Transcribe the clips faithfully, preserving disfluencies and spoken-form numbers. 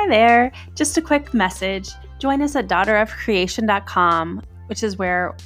Hi there, just a quick message. Join us at daughter of creation dot com, which is where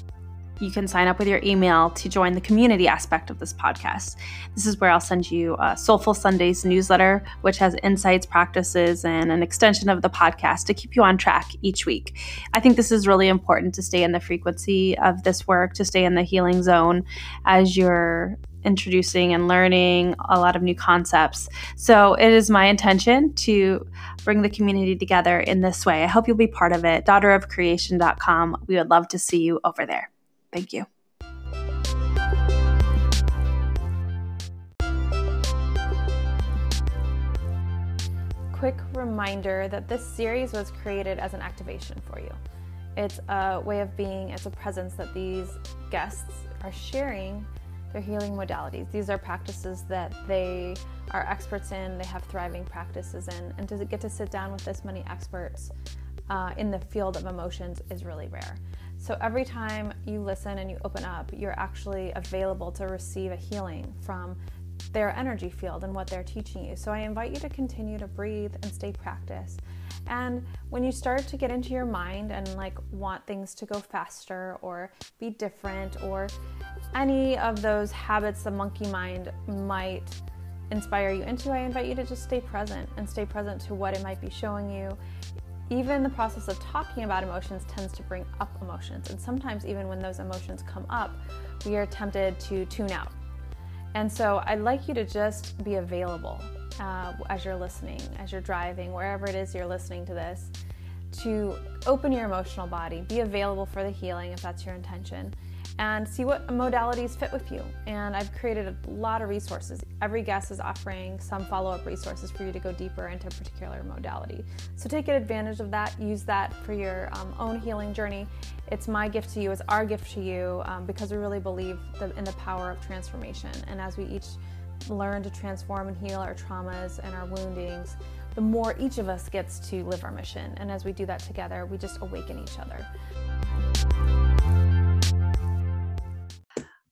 you can sign up with your email to join the community aspect of this podcast. This is where I'll send you a Soulful Sundays newsletter, which has insights, practices, and an extension of the podcast to keep you on track each week. I think this is really important to stay in the frequency of this work, to stay in the healing zone as you're introducing and learning a lot of new concepts. So it is my intention to bring the community together in this way. I hope you'll be part of it. daughter of creation dot com. We would love to see you over there. Thank you. Quick reminder that this series was created as an activation for you. It's a way of being, it's a presence that these guests are sharing their healing modalities. These are practices that they are experts in, they have thriving practices in, and to get to sit down with this many experts uh, in the field of emotions is really rare. So every time you listen and you open up, you're actually available to receive a healing from their energy field and what they're teaching you. So I invite you to continue to breathe and stay practiced. And when you start to get into your mind and like want things to go faster or be different or any of those habits the monkey mind might inspire you into, I invite you to just stay present and stay present to what it might be showing you. Even the process of talking about emotions tends to bring up emotions, and sometimes even when those emotions come up, we are tempted to tune out. And so I'd like you to just be available uh, as you're listening, as you're driving, wherever it is you're listening to this, to open your emotional body, be available for the healing if that's your intention, and see what modalities fit with you. And I've created a lot of resources. Every guest is offering some follow-up resources for you to go deeper into a particular modality. So take advantage of that. Use that for your um, own healing journey. It's my gift to you. It's our gift to you um, because we really believe the, in the power of transformation. And as we each learn to transform and heal our traumas and our woundings, the more each of us gets to live our mission. And as we do that together, we just awaken each other.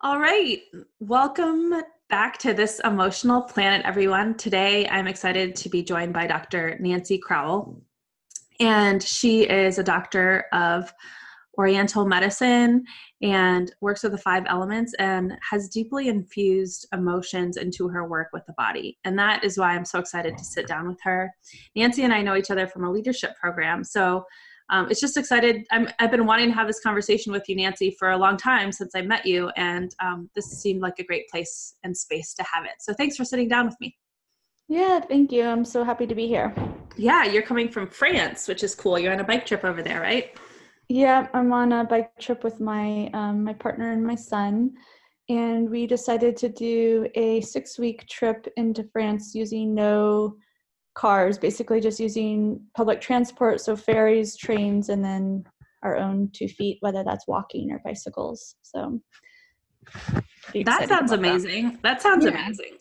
All right, welcome back to This Emotional Planet, everyone. Today, I'm excited to be joined by Doctor Nancy Crowell, and she is a doctor of Oriental medicine and works with the five elements and has deeply infused emotions into her work with the body. And that is why I'm so excited to sit down with her. Nancy and I know each other from a leadership program, so Um, it's just excited. I'm, I've been wanting to have this conversation with you, Nancy, for a long time since I met you, and um, this seemed like a great place and space to have it. So thanks for sitting down with me. Yeah, thank you. I'm so happy to be here. Yeah, you're coming from France, which is cool. You're on a bike trip over there, right? Yeah, I'm on a bike trip with my um, my partner and my son, and we decided to do a six-week trip into France using no cars, basically just using public transport, so ferries, trains, and then our own two feet, whether that's walking or bicycles. So that sounds amazing. That, that sounds yeah. amazing.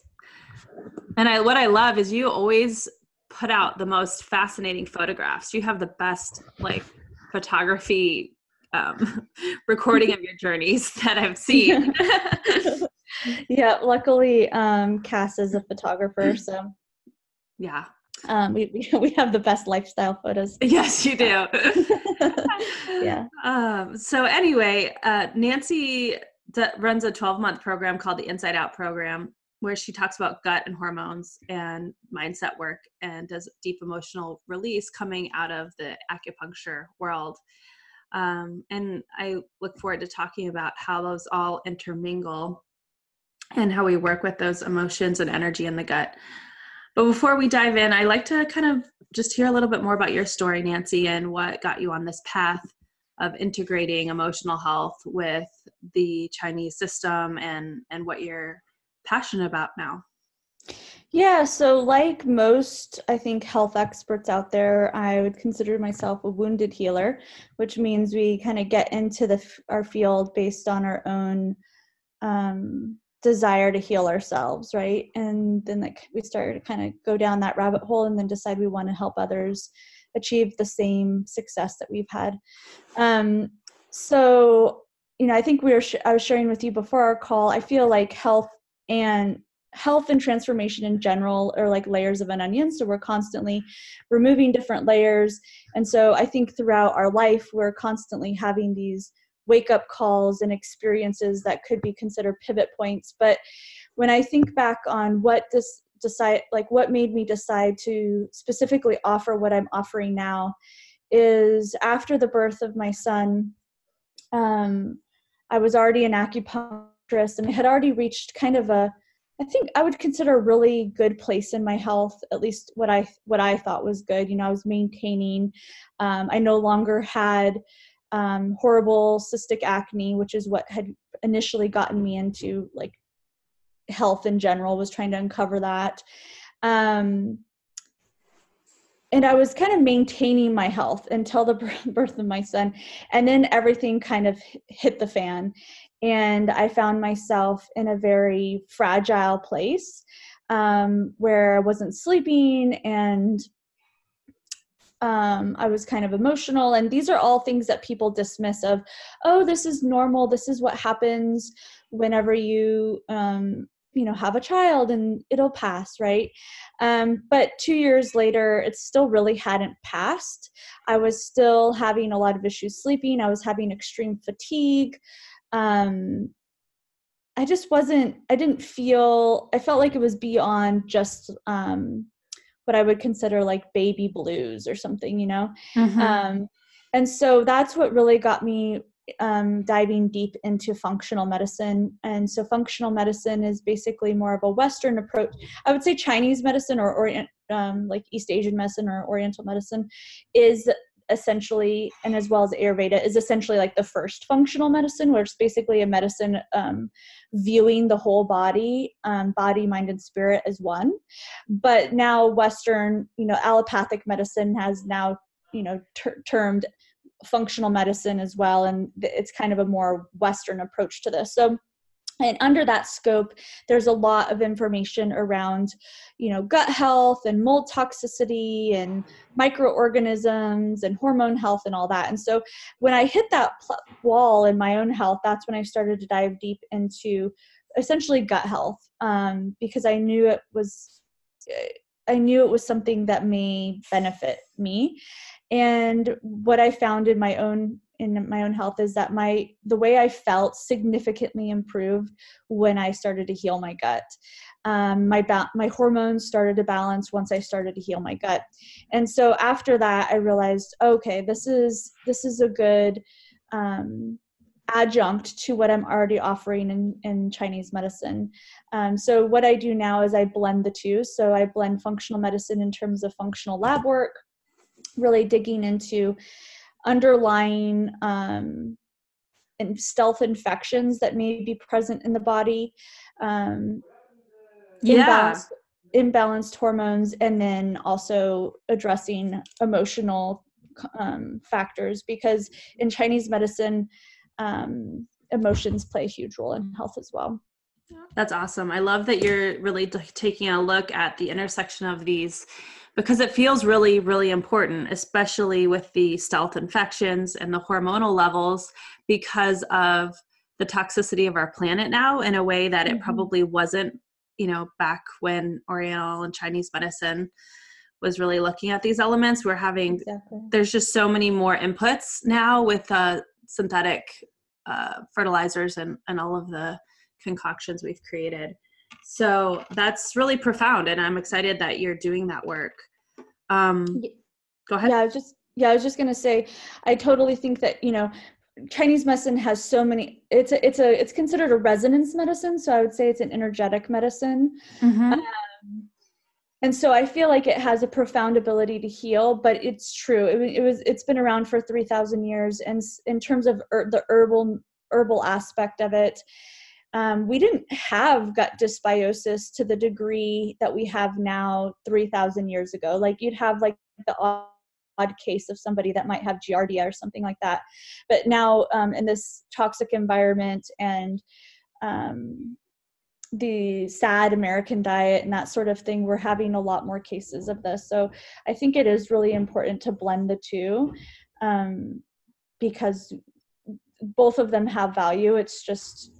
And I, what I love is you always put out the most fascinating photographs. You have the best like photography um, recording of your journeys that I've seen. Yeah, luckily um, Cass is a photographer, so yeah. Um, we we have the best lifestyle photos. Yes, you do. Yeah. Um, so anyway, uh, Nancy d- runs a twelve-month program called the Inside Out program, where she talks about gut and hormones and mindset work and does deep emotional release coming out of the acupuncture world. Um, and I look forward to talking about how those all intermingle and how we work with those emotions and energy in the gut. But before we dive in, I'd like to kind of just hear a little bit more about your story, Nancy, and what got you on this path of integrating emotional health with the Chinese system and, and what you're passionate about now. Yeah, so like most, I think, health experts out there, I would consider myself a wounded healer, which means we kind of get into the our field based on our own um desire to heal ourselves, right? And then like we start to kind of go down that rabbit hole and then decide we want to help others achieve the same success that we've had. Um, so, you know, I think we were, sh- I was sharing with you before our call, I feel like health and health and transformation in general are like layers of an onion. So we're constantly removing different layers. And so I think throughout our life, we're constantly having these wake up calls and experiences that could be considered pivot points. But when I think back on what this decide, like what made me decide to specifically offer what I'm offering now, is after the birth of my son, um, I was already an acupuncturist and I had already reached kind of a, I think I would consider a really good place in my health, at least what I what I thought was good. You know, I was maintaining. Um, I no longer had um, horrible cystic acne, which is what had initially gotten me into like health in general, was trying to uncover that. Um, and I was kind of maintaining my health until the birth of my son. And then everything kind of hit the fan. And I found myself in a very fragile place um, where I wasn't sleeping and um, I was kind of emotional. And these are all things that people dismiss of, oh, this is normal. This is what happens whenever you, um, you know, have a child and it'll pass, right? Um, but two years later, it still really hadn't passed. I was still having a lot of issues sleeping. I was having extreme fatigue. Um, I just wasn't, I didn't feel, I felt like it was beyond just, um, what I would consider like baby blues or something, you know? Mm-hmm. Um, and so that's what really got me, um, diving deep into functional medicine. And so functional medicine is basically more of a Western approach. I would say Chinese medicine or, or, um, like East Asian medicine or Oriental medicine is essentially, and as well as Ayurveda, is essentially like the first functional medicine, where it's basically a medicine um, viewing the whole body, um, body, mind, and spirit as one. But now Western, you know, allopathic medicine has now, you know, ter- termed functional medicine as well. And it's kind of a more Western approach to this. So, and under that scope, there's a lot of information around, you know, gut health and mold toxicity and microorganisms and hormone health and all that. And so when I hit that pl- wall in my own health, that's when I started to dive deep into essentially gut health, um, because I knew it was, I knew it was something that may benefit me. And what I found in my own in my own health is that my, the way I felt significantly improved when I started to heal my gut. Um, my, ba- my hormones started to balance once I started to heal my gut. And so after that, I realized, okay, this is, this is a good, um, adjunct to what I'm already offering in, in Chinese medicine. Um, so what I do now is I blend the two. So I blend functional medicine in terms of functional lab work, really digging into underlying um, and stealth infections that may be present in the body, um, yeah. imbalanced, imbalanced hormones, and then also addressing emotional um, factors, because in Chinese medicine, um, emotions play a huge role in health as well. That's awesome. I love that you're really t- taking a look at the intersection of these, because it feels really, really important, especially with the stealth infections and the hormonal levels, because of the toxicity of our planet now in a way that it probably wasn't, you know, back when Oriental and Chinese medicine was really looking at these elements. We're having, exactly. There's just so many more inputs now with uh, synthetic uh, fertilizers and, and all of the concoctions we've created. So that's really profound, and I'm excited that you're doing that work. Um, go ahead. Yeah, I was just yeah, I was just gonna say, I totally think that, you know, Chinese medicine has so many. It's a, it's a it's considered a resonance medicine, so I would say it's an energetic medicine. Mm-hmm. Um, and so I feel like it has a profound ability to heal, but it's true. It, it was it's been around for three thousand years, and in terms of er, the herbal herbal aspect of it. Um, we didn't have gut dysbiosis to the degree that we have now three thousand years ago. Like you'd have like the odd, odd case of somebody that might have Giardia or something like that. But now um, in this toxic environment and um, the sad American diet and that sort of thing, we're having a lot more cases of this. So I think it is really important to blend the two um, because both of them have value. It's just...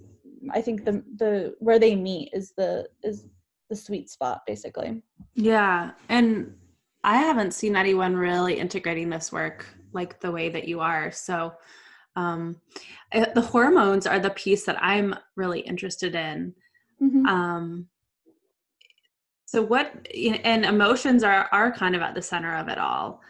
I think the, the, where they meet is the, is the sweet spot, basically. Yeah. And I haven't seen anyone really integrating this work like the way that you are. So um, the hormones are the piece that I'm really interested in. Mm-hmm. Um, so what, and emotions are, are kind of at the center of it all.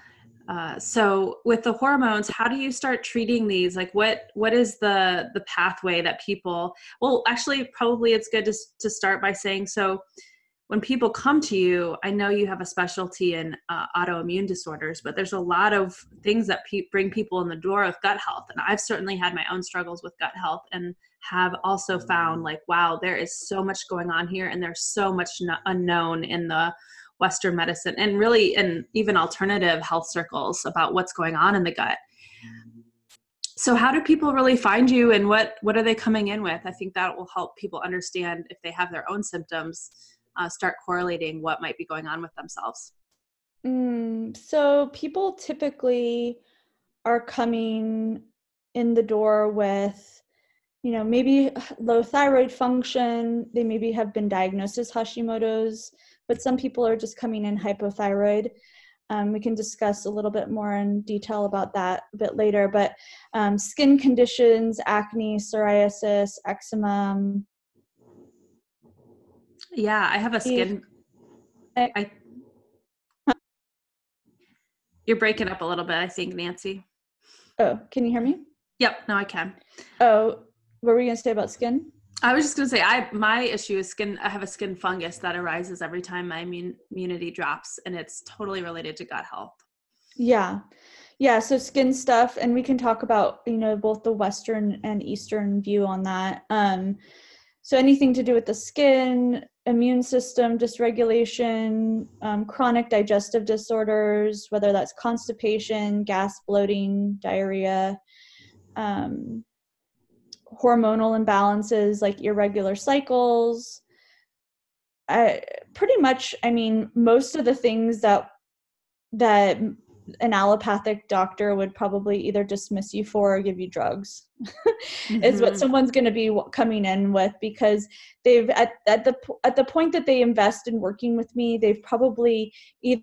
Uh, so with the hormones, how do you start treating these? Like what, what is the, the pathway that people, well, actually probably it's good to, to start by saying, so when people come to you, I know you have a specialty in uh, autoimmune disorders, but there's a lot of things that pe- bring people in the door with gut health. And I've certainly had my own struggles with gut health and have also found like, wow, there is so much going on here. And there's so much no- unknown in the Western medicine and really in even alternative health circles about what's going on in the gut. So how do people really find you and what, what are they coming in with? I think that will help people understand if they have their own symptoms, uh, start correlating what might be going on with themselves. Mm, so people typically are coming in the door with, you know, maybe low thyroid function. They maybe have been diagnosed as Hashimoto's, but some people are just coming in hypothyroid. Um, we can discuss a little bit more in detail about that a bit later, but um, skin conditions, acne, psoriasis, eczema. Yeah, I have a skin. I, I, you're breaking up a little bit, I think, Nancy. Oh, can you hear me? Yep, now I can. Oh, what were you going to say about skin? I was just going to say, I, my issue is skin. I have a skin fungus that arises every time my immune, immunity drops, and it's totally related to gut health. Yeah. Yeah. So skin stuff, and we can talk about, you know, both the Western and Eastern view on that. Um, so anything to do with the skin, immune system dysregulation, um, chronic digestive disorders, whether that's constipation, gas, bloating, diarrhea, um, hormonal imbalances like irregular cycles. I, pretty much, I mean, most of the things that that an allopathic doctor would probably either dismiss you for or give you drugs mm-hmm. is what someone's going to be coming in with, because they've at at the at the point that they invest in working with me, they've probably either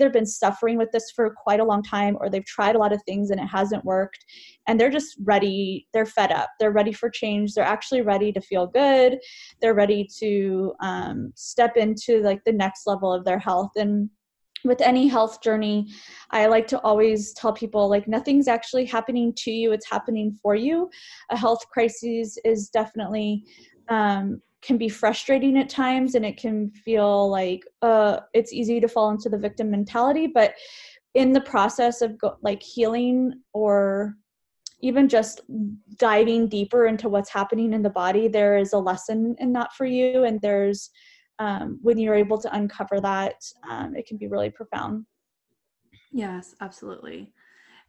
either been suffering with this for quite a long time, or they've tried a lot of things and it hasn't worked, and they're just ready. They're fed up. They're ready for change. They're actually ready to feel good. They're ready to um, step into like the next level of their health. And with any health journey, I like to always tell people like nothing's actually happening to you. It's happening for you. A health crisis is definitely um, can be frustrating at times, and it can feel like uh, it's easy to fall into the victim mentality. But in the process of go- like healing or even just diving deeper into what's happening in the body, there is a lesson in that for you. And there's um, when you're able to uncover that, um, it can be really profound. Yes, absolutely.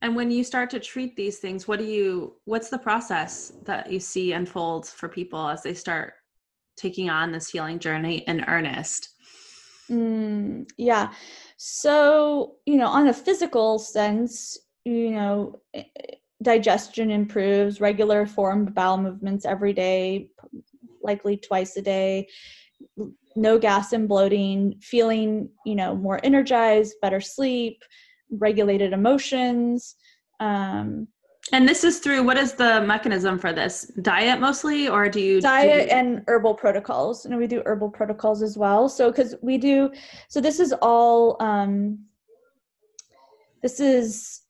And when you start to treat these things, what do you, what's the process that you see unfold for people as they start taking on this healing journey in earnest? Mm, yeah. So, you know, on a physical sense, you know, digestion improves, regular form bowel movements every day, likely twice a day, no gas and bloating, feeling, you know, more energized, better sleep, regulated emotions. Um, And this is through, what is the mechanism for this? Diet mostly, or do you? Diet do- and herbal protocols. And we do herbal protocols as well. So, because we do, so this is all, um, this is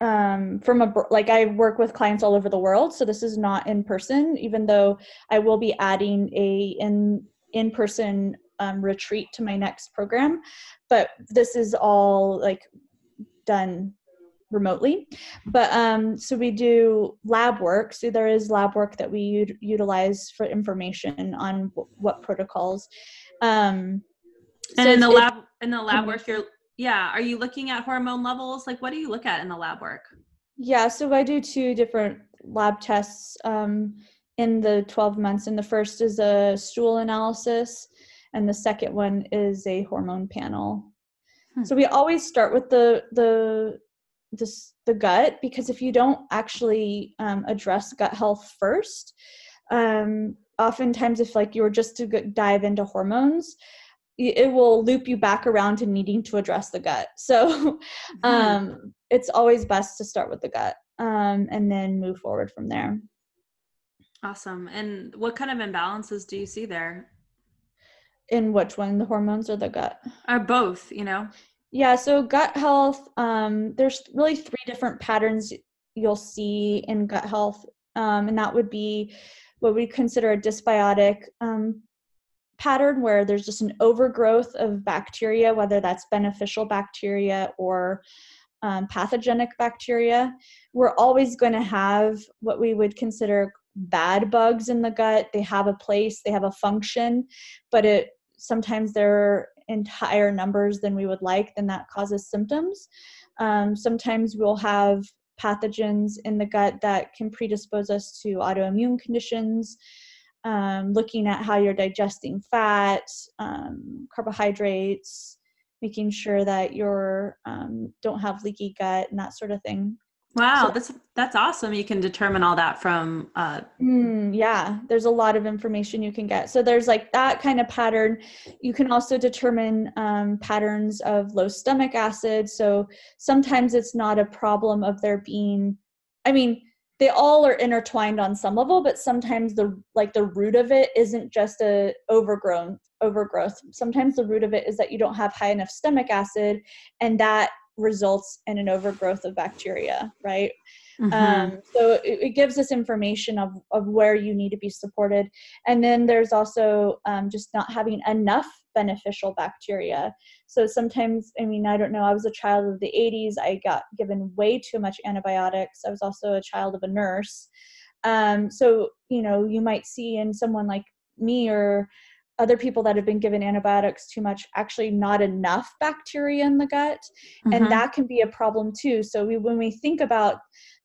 um, from a, like I work with clients all over the world. So this is not in person, even though I will be adding a in, in-person um, retreat to my next program. But this is all like done remotely. But um, so we do lab work. So there is lab work that we u- utilize for information on w- what protocols. Um, and so in the it, lab, in the lab work, you're yeah. Are you looking at hormone levels? Like, what do you look at in the lab work? Yeah. So I do two different lab tests um, in the twelve months, and the first is a stool analysis, and the second one is a hormone panel. Hmm. So we always start with the the This, the gut, because if you don't actually um, address gut health first, um, oftentimes if like you were just to dive into hormones, it will loop you back around to needing to address the gut. So um, mm-hmm. it's always best to start with the gut um, and then move forward from there. Awesome. And what kind of imbalances do you see there? In which one, the hormones or the gut? Or both, you know? Yeah. So gut health, um, there's really three different patterns you'll see in gut health. Um, and that would be what we consider a dysbiotic um, pattern, where there's just an overgrowth of bacteria, whether that's beneficial bacteria or um, pathogenic bacteria. We're always going to have what we would consider bad bugs in the gut. They have a place, they have a function, but it sometimes they're in higher numbers than we would like, then that causes symptoms. Um, sometimes we'll have pathogens in the gut that can predispose us to autoimmune conditions, um, looking at how you're digesting fat, um, carbohydrates, making sure that you're um, don't have leaky gut and that sort of thing. Wow, so, that's that's awesome. You can determine all that from... Uh... Mm, yeah, there's a lot of information you can get. So there's like that kind of pattern. You can also determine um, patterns of low stomach acid. So sometimes it's not a problem of there being... I mean, they all are intertwined on some level, but sometimes the like the root of it isn't just a overgrown overgrowth. Sometimes the root of it is that you don't have high enough stomach acid, and that results in an overgrowth of bacteria, right? Mm-hmm. Um, so it, it gives us information of, of where you need to be supported. And then there's also um, just not having enough beneficial bacteria. So sometimes, I mean, I don't know, I was a child of the eighties. I got given way too much antibiotics. I was also a child of a nurse. Um, so, you know, you might see in someone like me or other people that have been given antibiotics too much, actually not enough bacteria in the gut. Mm-hmm. And that can be a problem too. So we, when we think about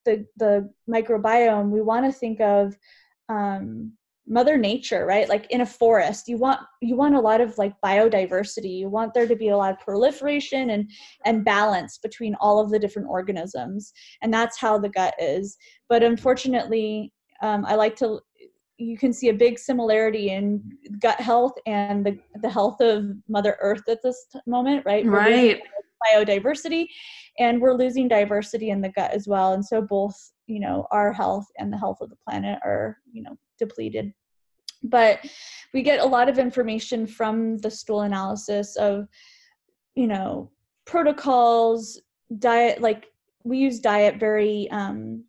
the, the microbiome, we want to think of, um, Mother Nature, right? Like in a forest, you want, you want a lot of like biodiversity. You want there to be a lot of proliferation and, and balance between all of the different organisms. And that's how the gut is. But unfortunately, um, I like to, you can see a big similarity in gut health and the, the health of Mother Earth at this moment, right? We're right. Biodiversity, and we're losing diversity in the gut as well. And so both, you know, our health and the health of the planet are, you know, depleted. But we get a lot of information from the stool analysis of, you know, protocols, diet, like we use diet very, um,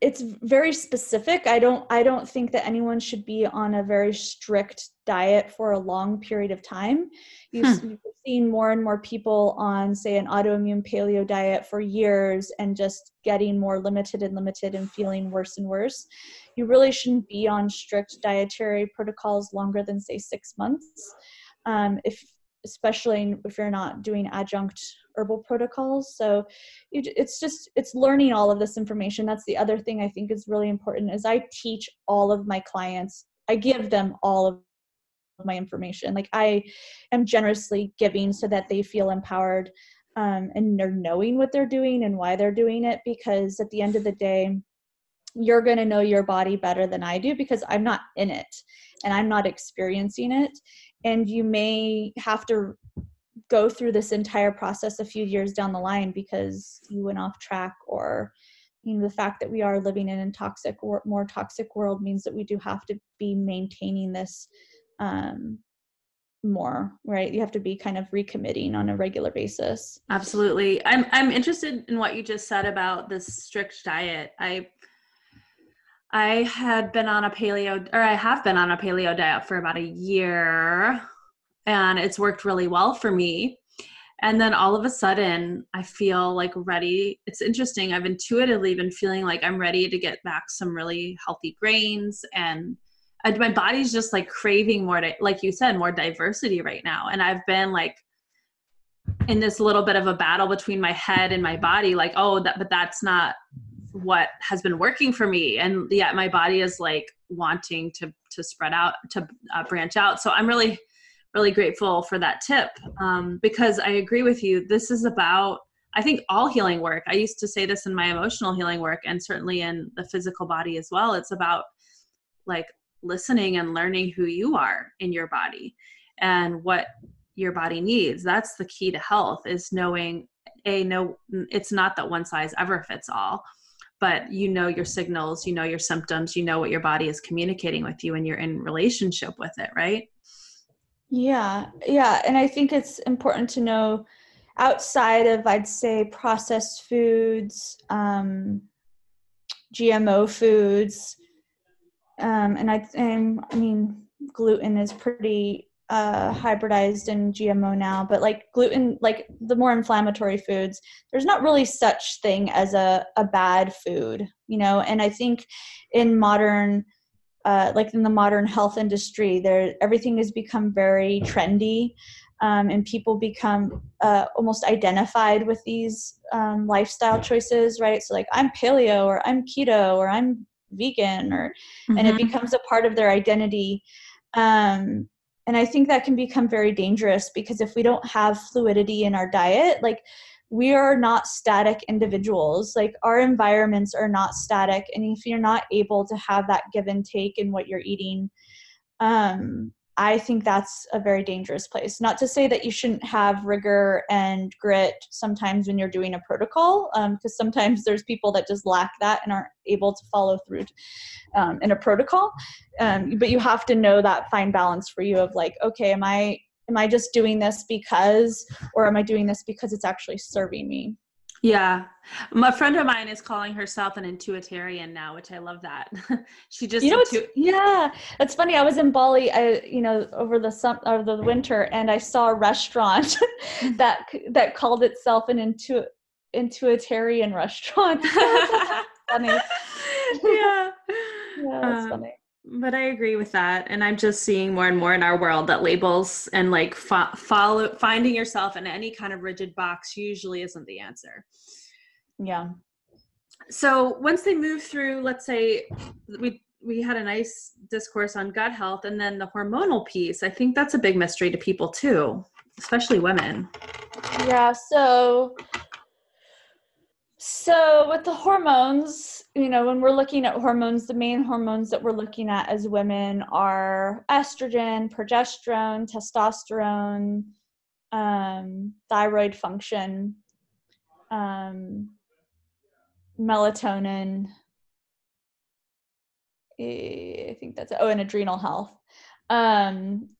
it's very specific. I don't, I don't think that anyone should be on a very strict diet for a long period of time. You've, huh. you've seen more and more people on, say, an autoimmune paleo diet for years and just getting more limited and limited and feeling worse and worse. You really shouldn't be on strict dietary protocols longer than, say, six months. Um, if, especially if you're not doing adjunct herbal protocols. So it's just, it's learning all of this information. That's the other thing I think is really important is I teach all of my clients. I give them all of my information. Like I am generously giving so that they feel empowered um, and they're knowing what they're doing and why they're doing it. Because at the end of the day, you're going to know your body better than I do because I'm not in it and I'm not experiencing it. And you may have to go through this entire process a few years down the line because you went off track, or you know, the fact that we are living in a toxic or more toxic world means that we do have to be maintaining this um, more, right? You have to be kind of recommitting on a regular basis. Absolutely. I'm I'm interested in what you just said about this strict diet. I I had been on a paleo, or I have been on a paleo diet for about a year, and it's worked really well for me. And then all of a sudden I feel like ready. It's interesting. I've intuitively been feeling like I'm ready to get back some really healthy grains, and I, my body's just like craving more, di- like you said, more diversity right now. And I've been like in this little bit of a battle between my head and my body, like, oh, that, but that's not what has been working for me. And yet my body is like wanting to, to spread out, to uh, branch out. So I'm really, really grateful for that tip. Um, because I agree with you. This is about, I think, all healing work. I used to say this in my emotional healing work and certainly in the physical body as well. It's about like listening and learning who you are in your body and what your body needs. That's the key to health, is knowing, a no, it's not that one size ever fits all, but you know your signals, you know your symptoms, you know what your body is communicating with you, and you're in relationship with it, right? Yeah, yeah. And I think it's important to know, outside of, I'd say, processed foods, um, G M O foods, um, and I, and, I mean, gluten is pretty uh, hybridized and G M O now, but like gluten, like the more inflammatory foods, there's not really such thing as a, a bad food, you know? And I think in modern, uh, like in the modern health industry, there, everything has become very trendy. Um, and people become uh, almost identified with these um, lifestyle choices, right? So like, I'm paleo, or I'm keto, or I'm vegan, or, mm-hmm. and it becomes a part of their identity. Um, and I think that can become very dangerous, because if we don't have fluidity in our diet, like we are not static individuals, like our environments are not static. And if you're not able to have that give and take in what you're eating, um, I think that's a very dangerous place. Not to say that you shouldn't have rigor and grit sometimes when you're doing a protocol, because um, sometimes there's people that just lack that and aren't able to follow through um, in a protocol. Um, but you have to know that fine balance for you of like, okay, am I am I just doing this because, or am I doing this because it's actually serving me? Yeah. My friend of mine is calling herself an intuitarian now, which I love that. She just, you know, intu- yeah, that's funny. I was in Bali, I, you know, over the summer, over the winter, and I saw a restaurant that, that called itself an intu- intuitarian restaurant. Funny. Yeah. Yeah, that's um, funny. But I agree with that. And I'm just seeing more and more in our world that labels and like fo- follow, finding yourself in any kind of rigid box usually isn't the answer. Yeah. So once they move through, let's say we, we had a nice discourse on gut health and then the hormonal piece. I think that's a big mystery to people too, especially women. Yeah. So So with the hormones, you know, when we're looking at hormones, the main hormones that we're looking at as women are estrogen, progesterone, testosterone, um, thyroid function, um, melatonin, I think that's it. Oh, and adrenal health. Um,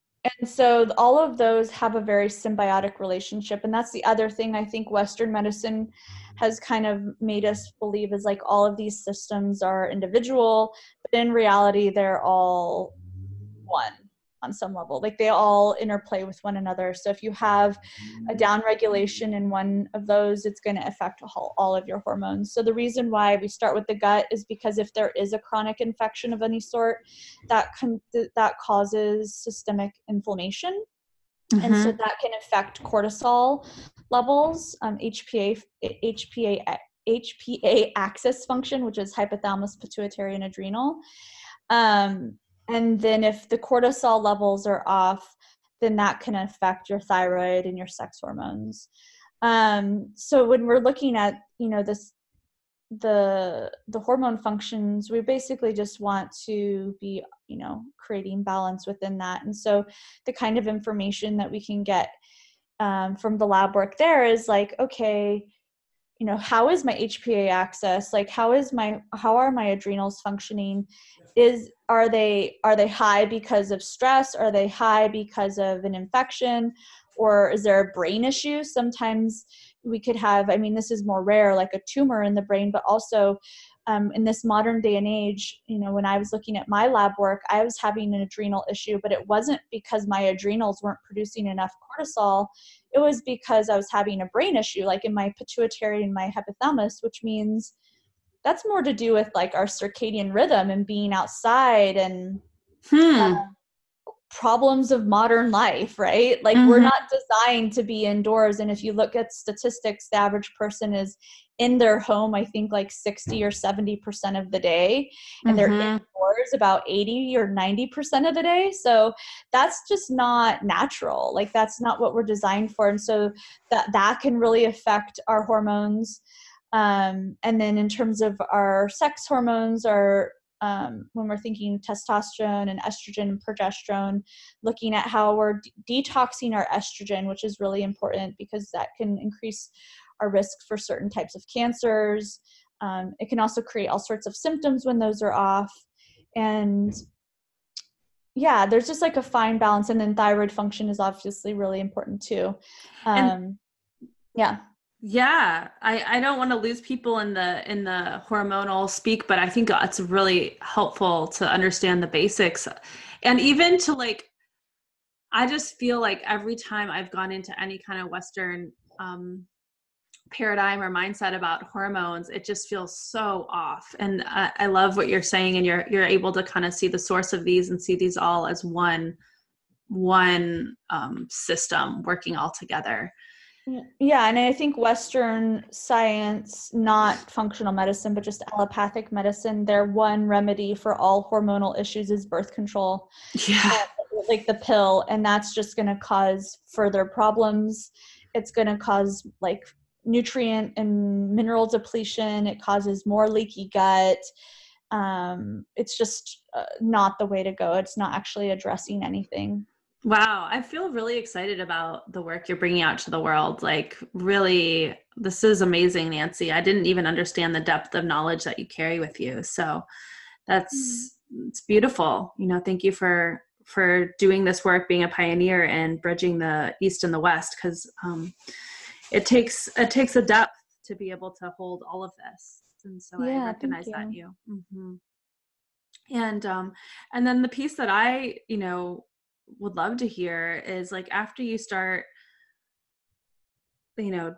And so all of those have a very symbiotic relationship. And that's the other thing I think Western medicine has kind of made us believe, is like all of these systems are individual, but in reality, they're all one on some level. Like they all interplay with one another. So if you have a downregulation in one of those, it's going to affect all of your hormones. So the reason why we start with the gut is because if there is a chronic infection of any sort, that con- that causes systemic inflammation. Mm-hmm. And so that can affect cortisol levels, um, H P A, H P A, H P A axis function, which is hypothalamus, pituitary, and adrenal. Um, And then if the cortisol levels are off, then that can affect your thyroid and your sex hormones. Um, so when we're looking at, you know, this, the, the hormone functions, we basically just want to be, you know, creating balance within that. And so the kind of information that we can get um, from the lab work there is like, okay, you know, how is my H P A axis? Like, how is my, how are my adrenals functioning? Is, are they, are they high because of stress? Are they high because of an infection? Or is there a brain issue? Sometimes we could have, I mean, this is more rare, like a tumor in the brain, but also um, in this modern day and age, you know, when I was looking at my lab work, I was having an adrenal issue, but it wasn't because my adrenals weren't producing enough cortisol. It was because I was having a brain issue, like in my pituitary and my hypothalamus, which means that's more to do with like our circadian rhythm and being outside and hmm. uh, problems of modern life, right? Like mm-hmm. we're not designed to be indoors. And if you look at statistics, the average person is in their home, I think like sixty or seventy percent of the day, and mm-hmm. they're indoors about eighty or ninety percent of the day. So that's just not natural. Like that's not what we're designed for. And so that, that can really affect our hormones. Um, and then in terms of our sex hormones, our um, when we're thinking testosterone and estrogen and progesterone, looking at how we're de detoxing our estrogen, which is really important because that can increase our risk for certain types of cancers. Um, it can also create all sorts of symptoms when those are off. And yeah, there's just like a fine balance. And then thyroid function is obviously really important too. Um, and, yeah. Yeah. I, I don't want to lose people in the, in the hormonal speak, but I think it's really helpful to understand the basics. And even to like, I just feel like every time I've gone into any kind of Western, um, paradigm or mindset about hormones, it just feels so off. And I, I love what you're saying, and you're you're able to kind of see the source of these and see these all as one one um, system working all together. Yeah, and I think Western science, not functional medicine, but just allopathic medicine, their one remedy for all hormonal issues is birth control. Yeah, uh, like the pill, and that's just going to cause further problems. It's going to cause like nutrient and mineral depletion. It causes more leaky gut. Um, it's just uh, not the way to go. It's not actually addressing anything. Wow. I feel really excited about the work you're bringing out to the world. Like really, this is amazing, Nancy. I didn't even understand the depth of knowledge that you carry with you. So that's, mm-hmm. It's beautiful. You know, thank you for, for doing this work, being a pioneer and bridging the East and the West. Cause, um, It takes it takes a depth to be able to hold all of this, and so yeah, I recognize that in you. Mm-hmm. And um, and then the piece that I you know would love to hear is like after you start, you know,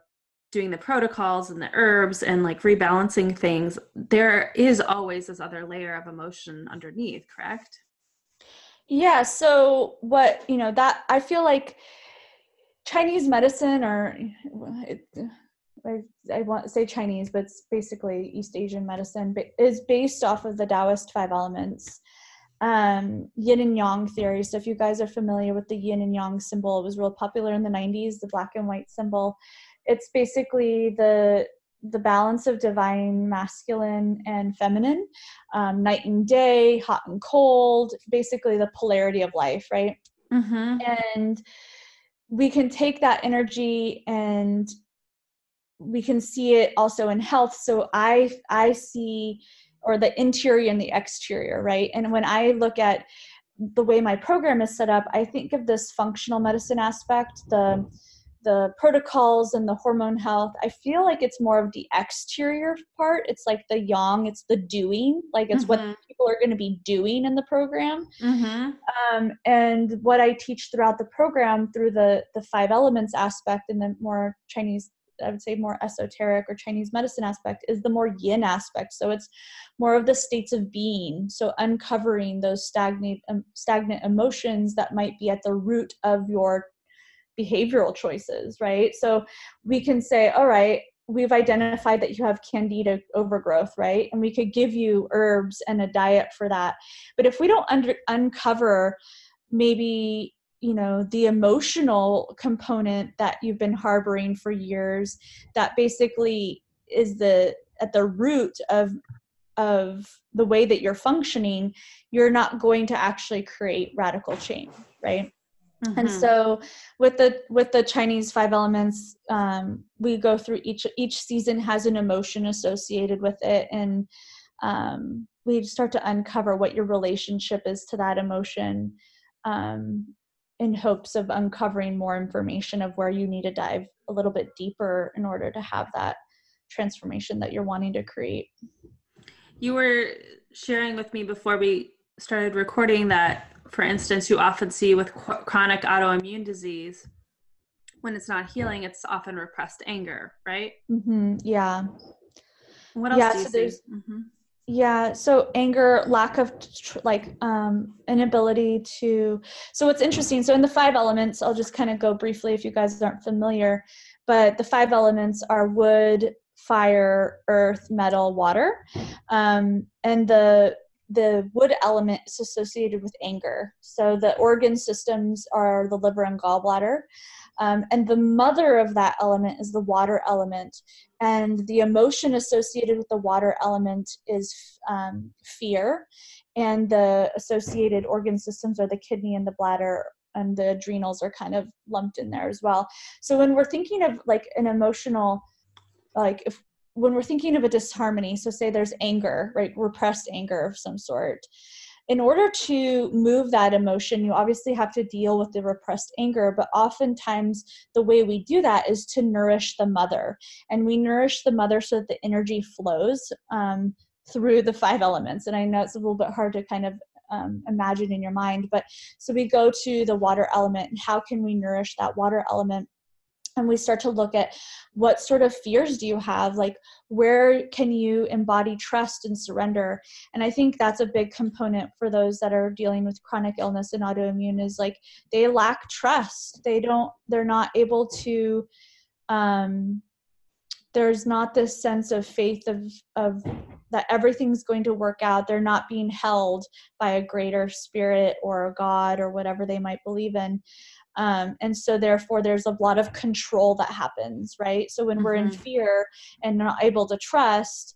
doing the protocols and the herbs and like rebalancing things, there is always this other layer of emotion underneath, correct? Yeah. So what you know that I feel like. Chinese medicine, or I, I want to say Chinese, but it's basically East Asian medicine, but is based off of the Taoist five elements, um, yin and yang theory. So if you guys are familiar with the yin and yang symbol, it was real popular in the nineties, the black and white symbol. It's basically the the balance of divine masculine and feminine, um, night and day, hot and cold, basically the polarity of life, right? Mm-hmm. And we can take that energy and we can see it also in health. So I, I see, or the interior and the exterior, right? And when I look at the way my program is set up, I think of this functional medicine aspect, the, the protocols and the hormone health. I feel like it's more of the exterior part. It's like the yang, it's the doing, like it's mm-hmm. what people are going to be doing in the program. Mm-hmm. Um, and what I teach throughout the program through the, the five elements aspect and the more Chinese, I would say more esoteric or Chinese medicine aspect is the more yin aspect. So it's more of the states of being. So uncovering those stagnant, um, stagnant emotions that might be at the root of your behavioral choices, right? So we can say, all right, we've identified that you have candida overgrowth, right? And we could give you herbs and a diet for that. But if we don't under, uncover maybe, you know, the emotional component that you've been harboring for years, that basically is the at the root of of the way that you're functioning, you're not going to actually create radical change, right? Mm-hmm. And so with the, with the Chinese five elements, um, we go through each, each season has an emotion associated with it. And, um, we start to uncover what your relationship is to that emotion, um, in hopes of uncovering more information of where you need to dive a little bit deeper in order to have that transformation that you're wanting to create. You were sharing with me before we started recording that, for instance, you often see with chronic autoimmune disease, when it's not healing, it's often repressed anger, right? Mm-hmm. Yeah. What else yeah, do you so see? Mm-hmm. Yeah. So anger, lack of tr- like um, inability to, so what's interesting. So in the five elements, I'll just kind of go briefly if you guys aren't familiar, but the five elements are wood, fire, earth, metal, water. Um, and the the wood element is associated with anger. So the organ systems are the liver and gallbladder. Um, and the mother of that element is the water element. And the emotion associated with the water element is um, fear. And the associated organ systems are the kidney and the bladder, and the adrenals are kind of lumped in there as well. So when we're thinking of like an emotional, like if when we're thinking of a disharmony, so say there's anger, right, repressed anger of some sort, in order to move that emotion, you obviously have to deal with the repressed anger, but oftentimes the way we do that is to nourish the mother. And we nourish the mother so that the energy flows um, through the five elements. And I know it's a little bit hard to kind of Um, imagine in your mind, but so we go to the water element and how can we nourish that water element, and we start to look at what sort of fears do you have, like where can you embody trust and surrender. And I think that's a big component for those that are dealing with chronic illness and autoimmune, is like they lack trust, they don't they're not able to um there's not this sense of faith of, of that everything's going to work out. They're not being held by a greater spirit or a God or whatever they might believe in. Um, and so therefore there's a lot of control that happens, right? So when mm-hmm. we're in fear and not able to trust,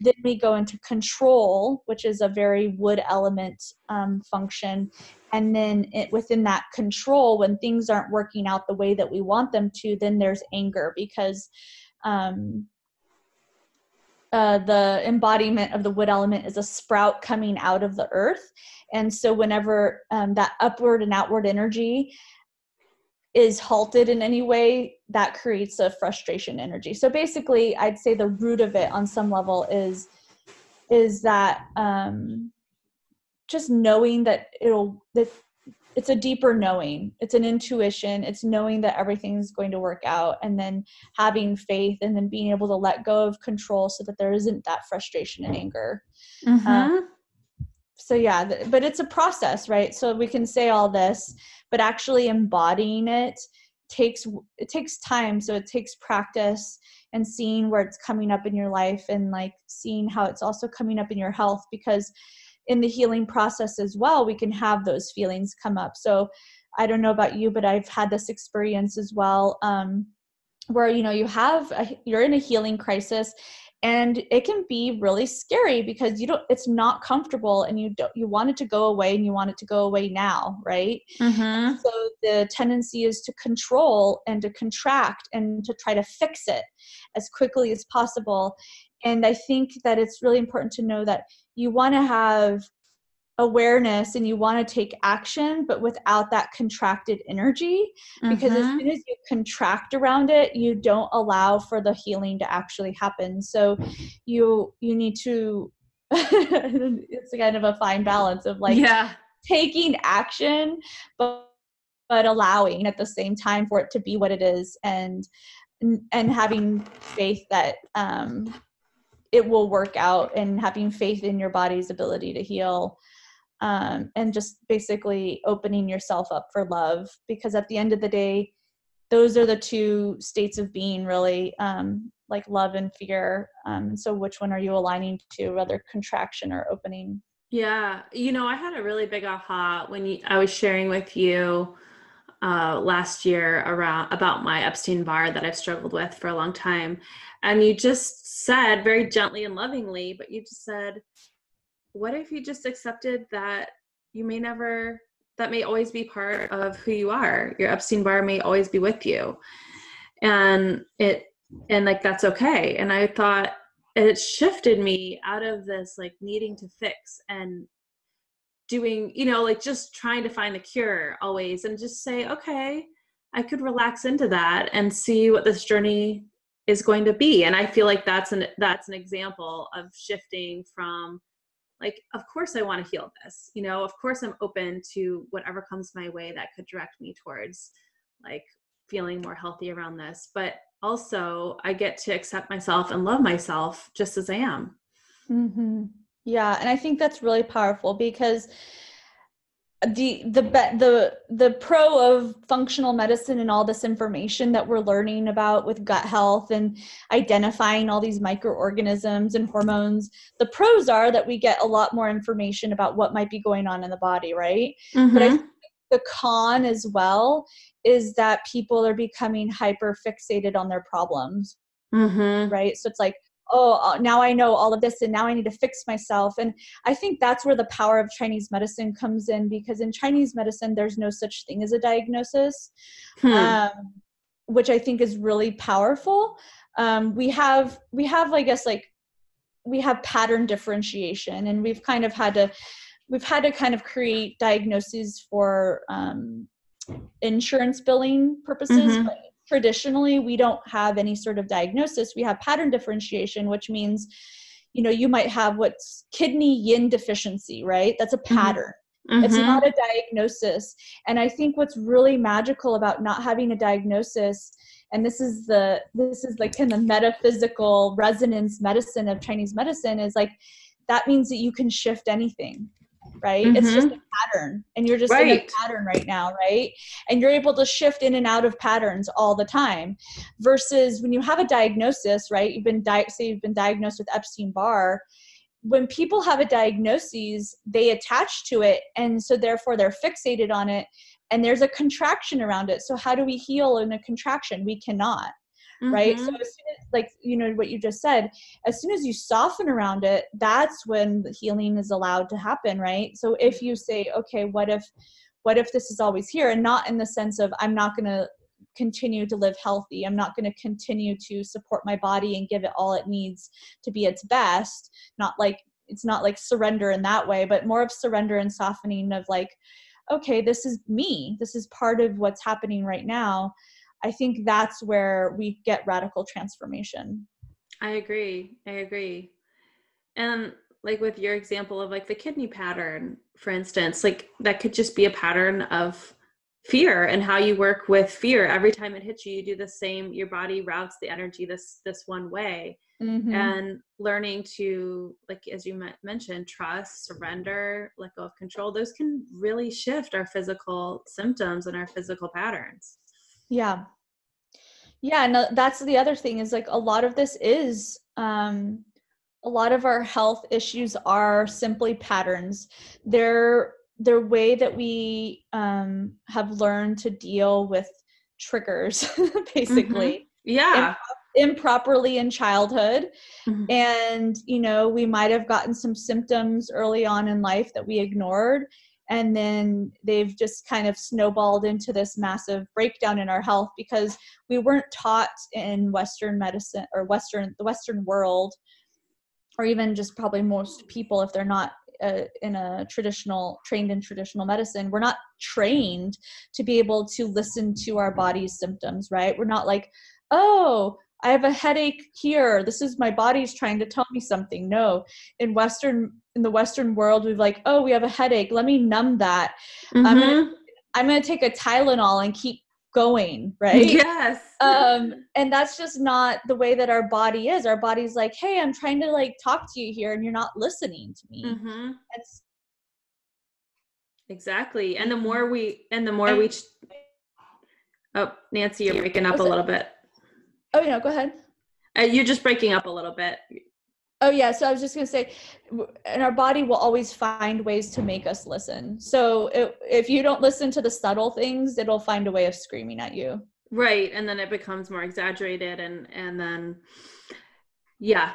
then we go into control, which is a very wood element um, function. And then it, within that control, when things aren't working out the way that we want them to, then there's anger, because Um, uh, the embodiment of the wood element is a sprout coming out of the earth. And so whenever um, that upward and outward energy is halted in any way, that creates a frustration energy. So basically, I'd say the root of it on some level is, is that um, just knowing that it'll, that it's a deeper knowing. It's an intuition. It's knowing that everything's going to work out, and then having faith, and then being able to let go of control so that there isn't that frustration and anger. Mm-hmm. Um, so yeah, th- but it's a process, right? So we can say all this, but actually embodying it takes, it takes time. So it takes practice, and seeing where it's coming up in your life, and like seeing how it's also coming up in your health, because in the healing process as well, we can have those feelings come up. So I don't know about you, but I've had this experience as well, um, where, you know, you have, a, you're in a healing crisis, and it can be really scary because you don't, it's not comfortable, and you don't, you want it to go away, and you want it to go away now. Right. Mm-hmm. So the tendency is to control and to contract and to try to fix it as quickly as possible. And I think that it's really important to know that you want to have awareness and you want to take action, but without that contracted energy, because mm-hmm. as soon as you contract around it, you don't allow for the healing to actually happen. So you, you need to, it's kind of a fine balance of like yeah. taking action, but, but allowing at the same time for it to be what it is, and, and having faith that, um, it will work out, and having faith in your body's ability to heal, um, and just basically opening yourself up for love, because at the end of the day, those are the two states of being really, um, like love and fear. Um, so which one are you aligning to, whether contraction or opening? Yeah. You know, I had a really big aha when you, I was sharing with you Uh, last year around about my Epstein Barr that I've struggled with for a long time. And you just said very gently and lovingly, but you just said, what if you just accepted that you may never, that may always be part of who you are. Your Epstein Barr may always be with you. And it, and like, that's okay. And I thought it shifted me out of this, like needing to fix and doing, you know, like just trying to find the cure always, and just say, okay, I could relax into that and see what this journey is going to be. And I feel like that's an, that's an example of shifting from like, of course I want to heal this, you know, of course I'm open to whatever comes my way that could direct me towards like feeling more healthy around this. But also I get to accept myself and love myself just as I am. Mm-hmm. Yeah. And I think that's really powerful, because the the the the pro of functional medicine and all this information that we're learning about with gut health and identifying all these microorganisms and hormones, the pros are that we get a lot more information about what might be going on in the body, right? Mm-hmm. But I think the con as well is that people are becoming hyper fixated on their problems, mm-hmm. right? So it's like, oh, now I know all of this and now I need to fix myself. And I think that's where the power of Chinese medicine comes in, because in Chinese medicine, there's no such thing as a diagnosis, hmm. um, which I think is really powerful. Um, we have, we have, I guess, like we have pattern differentiation, and we've kind of had to, we've had to kind of create diagnoses for um, insurance billing purposes, mm-hmm. but traditionally, we don't have any sort of diagnosis. We have pattern differentiation, which means, you know, you might have what's kidney yin deficiency, right? That's a pattern. Mm-hmm. It's not a diagnosis. And I think what's really magical about not having a diagnosis, and this is the, this is like in the metaphysical resonance medicine of Chinese medicine, is like, that means that you can shift anything. Right? Mm-hmm. It's just a pattern, and you're just right. in a pattern right now. Right. And you're able to shift in and out of patterns all the time, versus when you have a diagnosis, right? You've been di- say you've been diagnosed with Epstein Barr. When people have a diagnosis, they attach to it. And so therefore they're fixated on it, and there's a contraction around it. So how do we heal in a contraction? We cannot. Mm-hmm. Right. So as soon as, like, you know, what you just said, as soon as you soften around it, that's when the healing is allowed to happen. Right. So if you say, okay, what if, what if this is always here? And not in the sense of, I'm not going to continue to live healthy. I'm not going to continue to support my body and give it all it needs to be its best. Not like, it's not like surrender in that way, but more of surrender and softening of like, okay, this is me. This is part of what's happening right now. I think that's where we get radical transformation. I agree. I agree. And like with your example of like the kidney pattern, for instance, like that could just be a pattern of fear and how you work with fear. Every time it hits you, you do the same, your body routes the energy this, this one way, mm-hmm. and learning to, like, as you mentioned, trust, surrender, let go of control. Those can really shift our physical symptoms and our physical patterns. Yeah. Yeah. No, that's the other thing is like a lot of this is, um, a lot of our health issues are simply patterns. They're, they're way that we, um, have learned to deal with triggers, basically. Mm-hmm. Yeah. Imp- improperly in childhood. Mm-hmm. And, you know, we might've gotten some symptoms early on in life that we ignored. And then they've just kind of snowballed into this massive breakdown in our health, because we weren't taught in Western medicine or Western, the Western world, or even just probably most people, if they're not uh, in a traditional, trained in traditional medicine, we're not trained to be able to listen to our body's symptoms, right? We're not like, oh, I have a headache here. This is my body's trying to tell me something. No, in Western, in the Western world, we've like, oh, we have a headache. Let me numb that. Mm-hmm. I'm gonna, I'm gonna take a Tylenol and keep going. Right. Yes. Um, and that's just not the way that our body is. Our body's like, hey, I'm trying to like talk to you here, and you're not listening to me. Mm-hmm. That's- exactly. And the more we, and the more and- we, ch- oh, Nancy, you're breaking up a little bit. Oh, no, go ahead. Uh, you're just breaking up a little bit. Oh, yeah. So I was just going to say, and our body will always find ways to make us listen. So it, if you don't listen to the subtle things, it'll find a way of screaming at you. Right. And then it becomes more exaggerated. And, and then, yeah.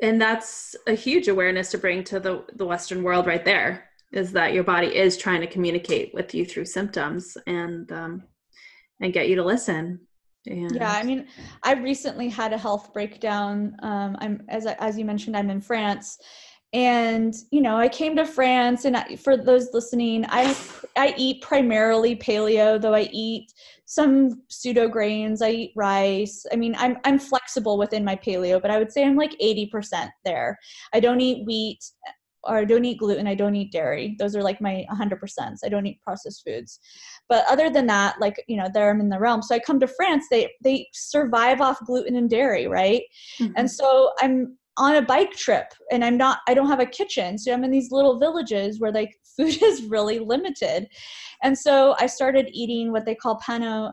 And that's a huge awareness to bring to the, the Western world right there, is that your body is trying to communicate with you through symptoms and, um, and get you to listen. And yeah. I mean, I recently had a health breakdown. Um, I'm, as, as you mentioned, I'm in France, and, you know, I came to France, and I, for those listening, I, I eat primarily paleo, though I eat some pseudo grains. I eat rice. I mean, I'm, I'm flexible within my paleo, but I would say I'm like eighty percent there. I don't eat wheat, or I don't eat gluten. I don't eat dairy. Those are like my one hundred percent. I don't eat processed foods. But other than that, like, you know, there I'm in the realm. So I come to France, they, they survive off gluten and dairy. Right. Mm-hmm. And so I'm, on a bike trip, and I'm not, I don't have a kitchen. So I'm in these little villages where like food is really limited. And so I started eating what they call pano.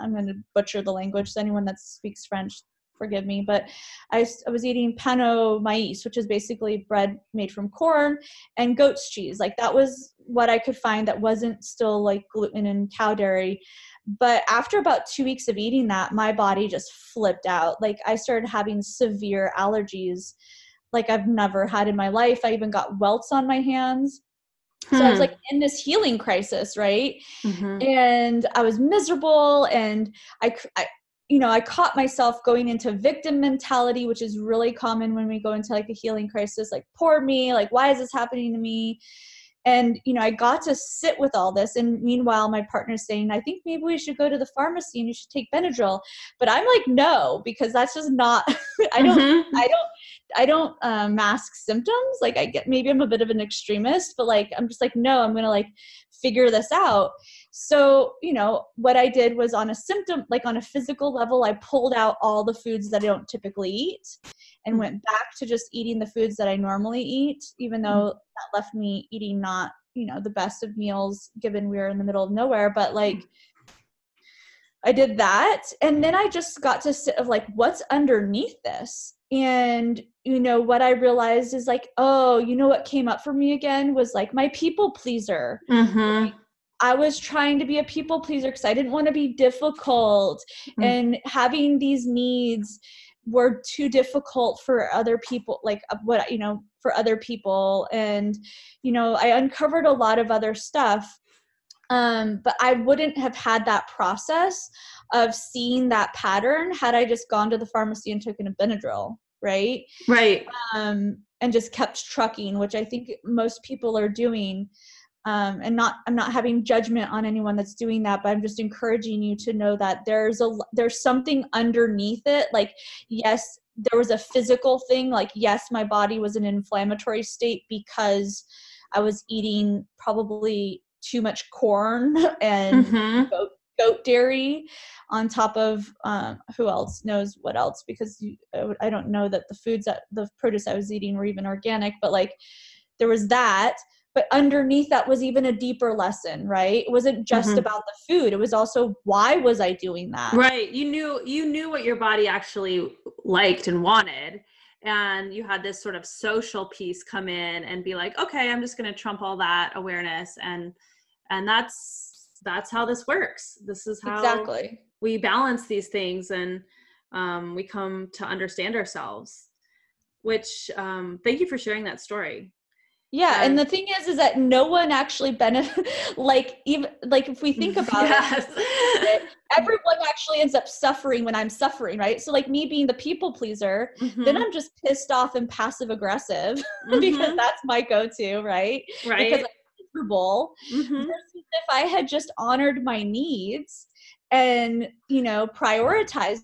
I'm going to butcher the language. So anyone that speaks French, forgive me, but I, I was eating pano maíz, which is basically bread made from corn, and goat's cheese. Like that was what I could find that wasn't still like gluten and cow dairy. But after about two weeks of eating that, my body just flipped out. Like I started having severe allergies like I've never had in my life. I even got welts on my hands. So I was like in this healing crisis, right? Mm-hmm. And I was miserable, and I, I, you know, I caught myself going into victim mentality, which is really common when we go into like a healing crisis, like poor me, like why is this happening to me? And, you know, I got to sit with all this. And meanwhile, my partner's saying, I think maybe we should go to the pharmacy and you should take Benadryl. But I'm like, no, because that's just not, I don't, mm-hmm. I don't, I don't uh, mask symptoms. Like I get, maybe I'm a bit of an extremist, but like, I'm just like, no, I'm going to like figure this out. So, you know, what I did was on a symptom, like on a physical level, I pulled out all the foods that I don't typically eat and went back to just eating the foods that I normally eat, even though that left me eating not, you know, the best of meals given we were in the middle of nowhere, but like I did that. And then I just got to sit of like, what's underneath this? And, you know, what I realized is like, oh, you know, what came up for me again was like my people pleaser. Mm-hmm. Like, I was trying to be a people pleaser because I didn't want to be difficult, mm-hmm. and having these needs were too difficult for other people, like what, you know, for other people. And, you know, I uncovered a lot of other stuff. Um, but I wouldn't have had that process of seeing that pattern had I just gone to the pharmacy and taken a Benadryl. Right. Right. Um, and just kept trucking, which I think most people are doing. Um, and not, I'm not having judgment on anyone that's doing that, but I'm just encouraging you to know that there's a, there's something underneath it. Like, yes, there was a physical thing. Like, yes, my body was in an inflammatory state because I was eating probably too much corn and mm-hmm. goat, goat dairy on top of, um, who else knows what else, because you, I don't know that the foods that the produce I was eating were even organic, but like there was that. But underneath that was even a deeper lesson, right? It wasn't just mm-hmm. about the food. It was also, why was I doing that? Right. You knew, you knew what your body actually liked and wanted. And you had this sort of social piece come in and be like, okay, I'm just going to trump all that awareness. And, and that's, that's how this works. This is how exactly we balance these things. And, um, we come to understand ourselves, which, um, thank you for sharing that story. Yeah. And the thing is, is that no one actually benefits, like, even like if we think about yes. it, everyone actually ends up suffering when I'm suffering. Right. So like me being the people pleaser, mm-hmm. then I'm just pissed off and passive aggressive mm-hmm. because that's my go-to. Right. Right. Because I'm miserable. Mm-hmm. If I had just honored my needs and, you know, prioritized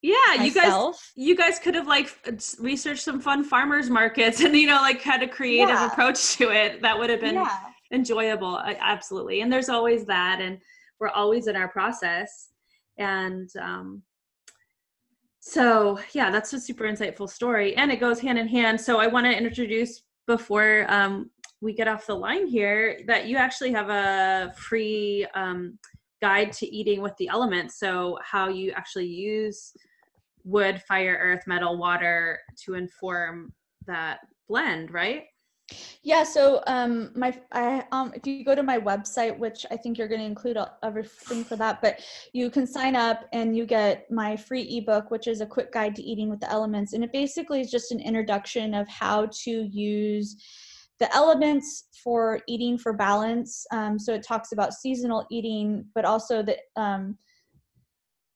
Yeah, myself. you guys, you guys could have like researched some fun farmers markets and, you know, like had a creative yeah. approach to it that would have been yeah. enjoyable. Absolutely. And there's always that. And we're always in our process. And, um, so yeah, that's a super insightful story and it goes hand in hand. So I want to introduce before, um, we get off the line here that you actually have a free, um, guide to eating with the elements. So how you actually use wood, fire, earth, metal, water to inform that blend, right? Yeah. So, um, my, I, um, if you go to my website, which I think you're going to include everything for that, but you can sign up and you get my free ebook, which is a quick guide to eating with the elements. And it basically is just an introduction of how to use the elements for eating for balance. Um, so it talks about seasonal eating, but also that um,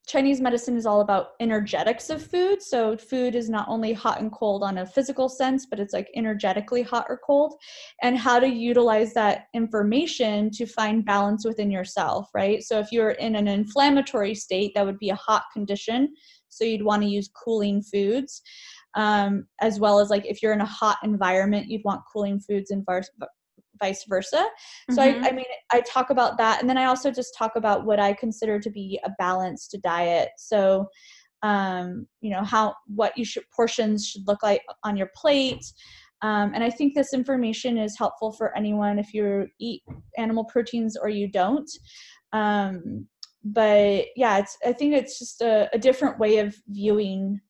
Chinese medicine is all about energetics of food. So food is not only hot and cold on a physical sense, but it's like energetically hot or cold, and how to utilize that information to find balance within yourself, right? So if you're in an inflammatory state, that would be a hot condition. So you'd want to use cooling foods. Um, as well as like, if you're in a hot environment, you'd want cooling foods and var- vice versa. So mm-hmm. I, I mean, I talk about that. And then I also just talk about what I consider to be a balanced diet. So, um, you know, how, what you should, portions should look like on your plate. Um, and I think this information is helpful for anyone if you eat animal proteins or you don't. Um, but yeah, it's, I think it's just a, a different way of viewing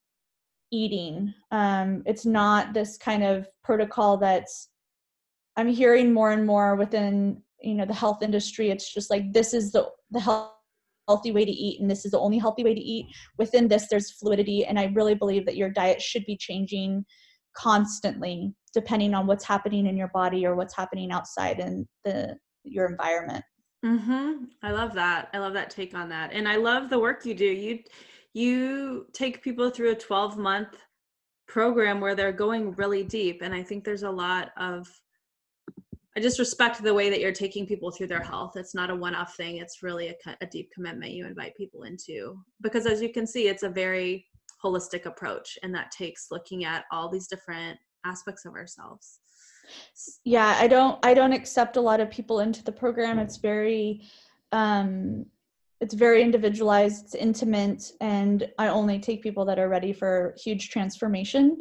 eating. Um, it's not this kind of protocol that's, I'm hearing more and more within, you know, the health industry. It's just like, this is the, the health, healthy way to eat. And this is the only healthy way to eat. Within this, there's fluidity. And I really believe that your diet should be changing constantly, depending on what's happening in your body or what's happening outside in the, your environment. Mm-hmm. I love that. I love that take on that. And I love the work you do. You, you take people through a twelve month program where they're going really deep. And I think there's a lot of, I just respect the way that you're taking people through their health. It's not a one-off thing. It's really a, a deep commitment you invite people into, because as you can see, it's a very holistic approach, and that takes looking at all these different aspects of ourselves. Yeah. I don't, I don't accept a lot of people into the program. It's very, um, it's very individualized, it's intimate, and I only take people that are ready for huge transformation.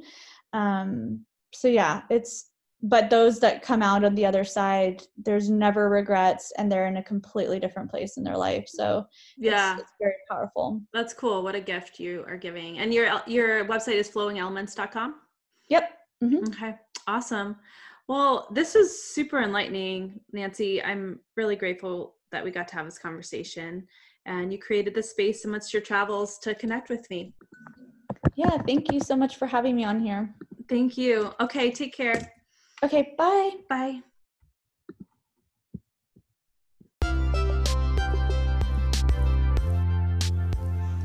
Um, so yeah, it's, but those that come out on the other side, there's never regrets, and they're in a completely different place in their life. So yeah, it's, it's very powerful. That's cool. What a gift you are giving. And your, your website is flowing elements dot com. Yep. Mm-hmm. Okay. Awesome. Well, this is super enlightening, Nancy. I'm really grateful that we got to have this conversation, and you created this space amidst your travels to connect with me. Yeah. Thank you so much for having me on here. Thank you. Okay. Take care. Okay. Bye. Bye.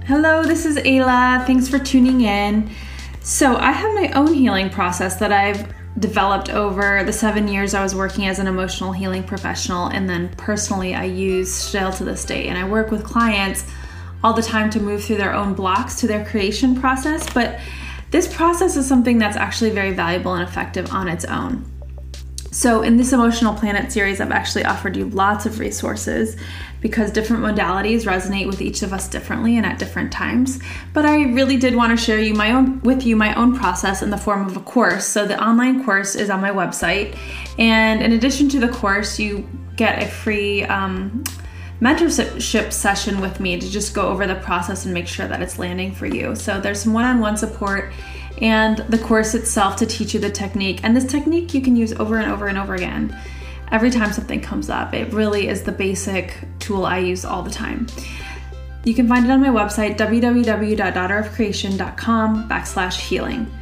Hello, this is Ayla. Thanks for tuning in. So I have my own healing process that I've developed over the seven years I was working as an emotional healing professional. And then personally, I use still to this day. And I work with clients all the time to move through their own blocks to their creation process. But this process is something that's actually very valuable and effective on its own. So in this Emotional Planet series, I've actually offered you lots of resources, because different modalities resonate with each of us differently and at different times. But I really did want to share you my own, with you my own process in the form of a course. So the online course is on my website. And in addition to the course, you get a free um, mentorship session with me to just go over the process and make sure that it's landing for you. So there's some one-on-one support, and the course itself to teach you the technique. And this technique you can use over and over and over again. Every time something comes up, it really is the basic tool I use all the time. You can find it on my website, w w w dot daughter of creation dot com backslash healing.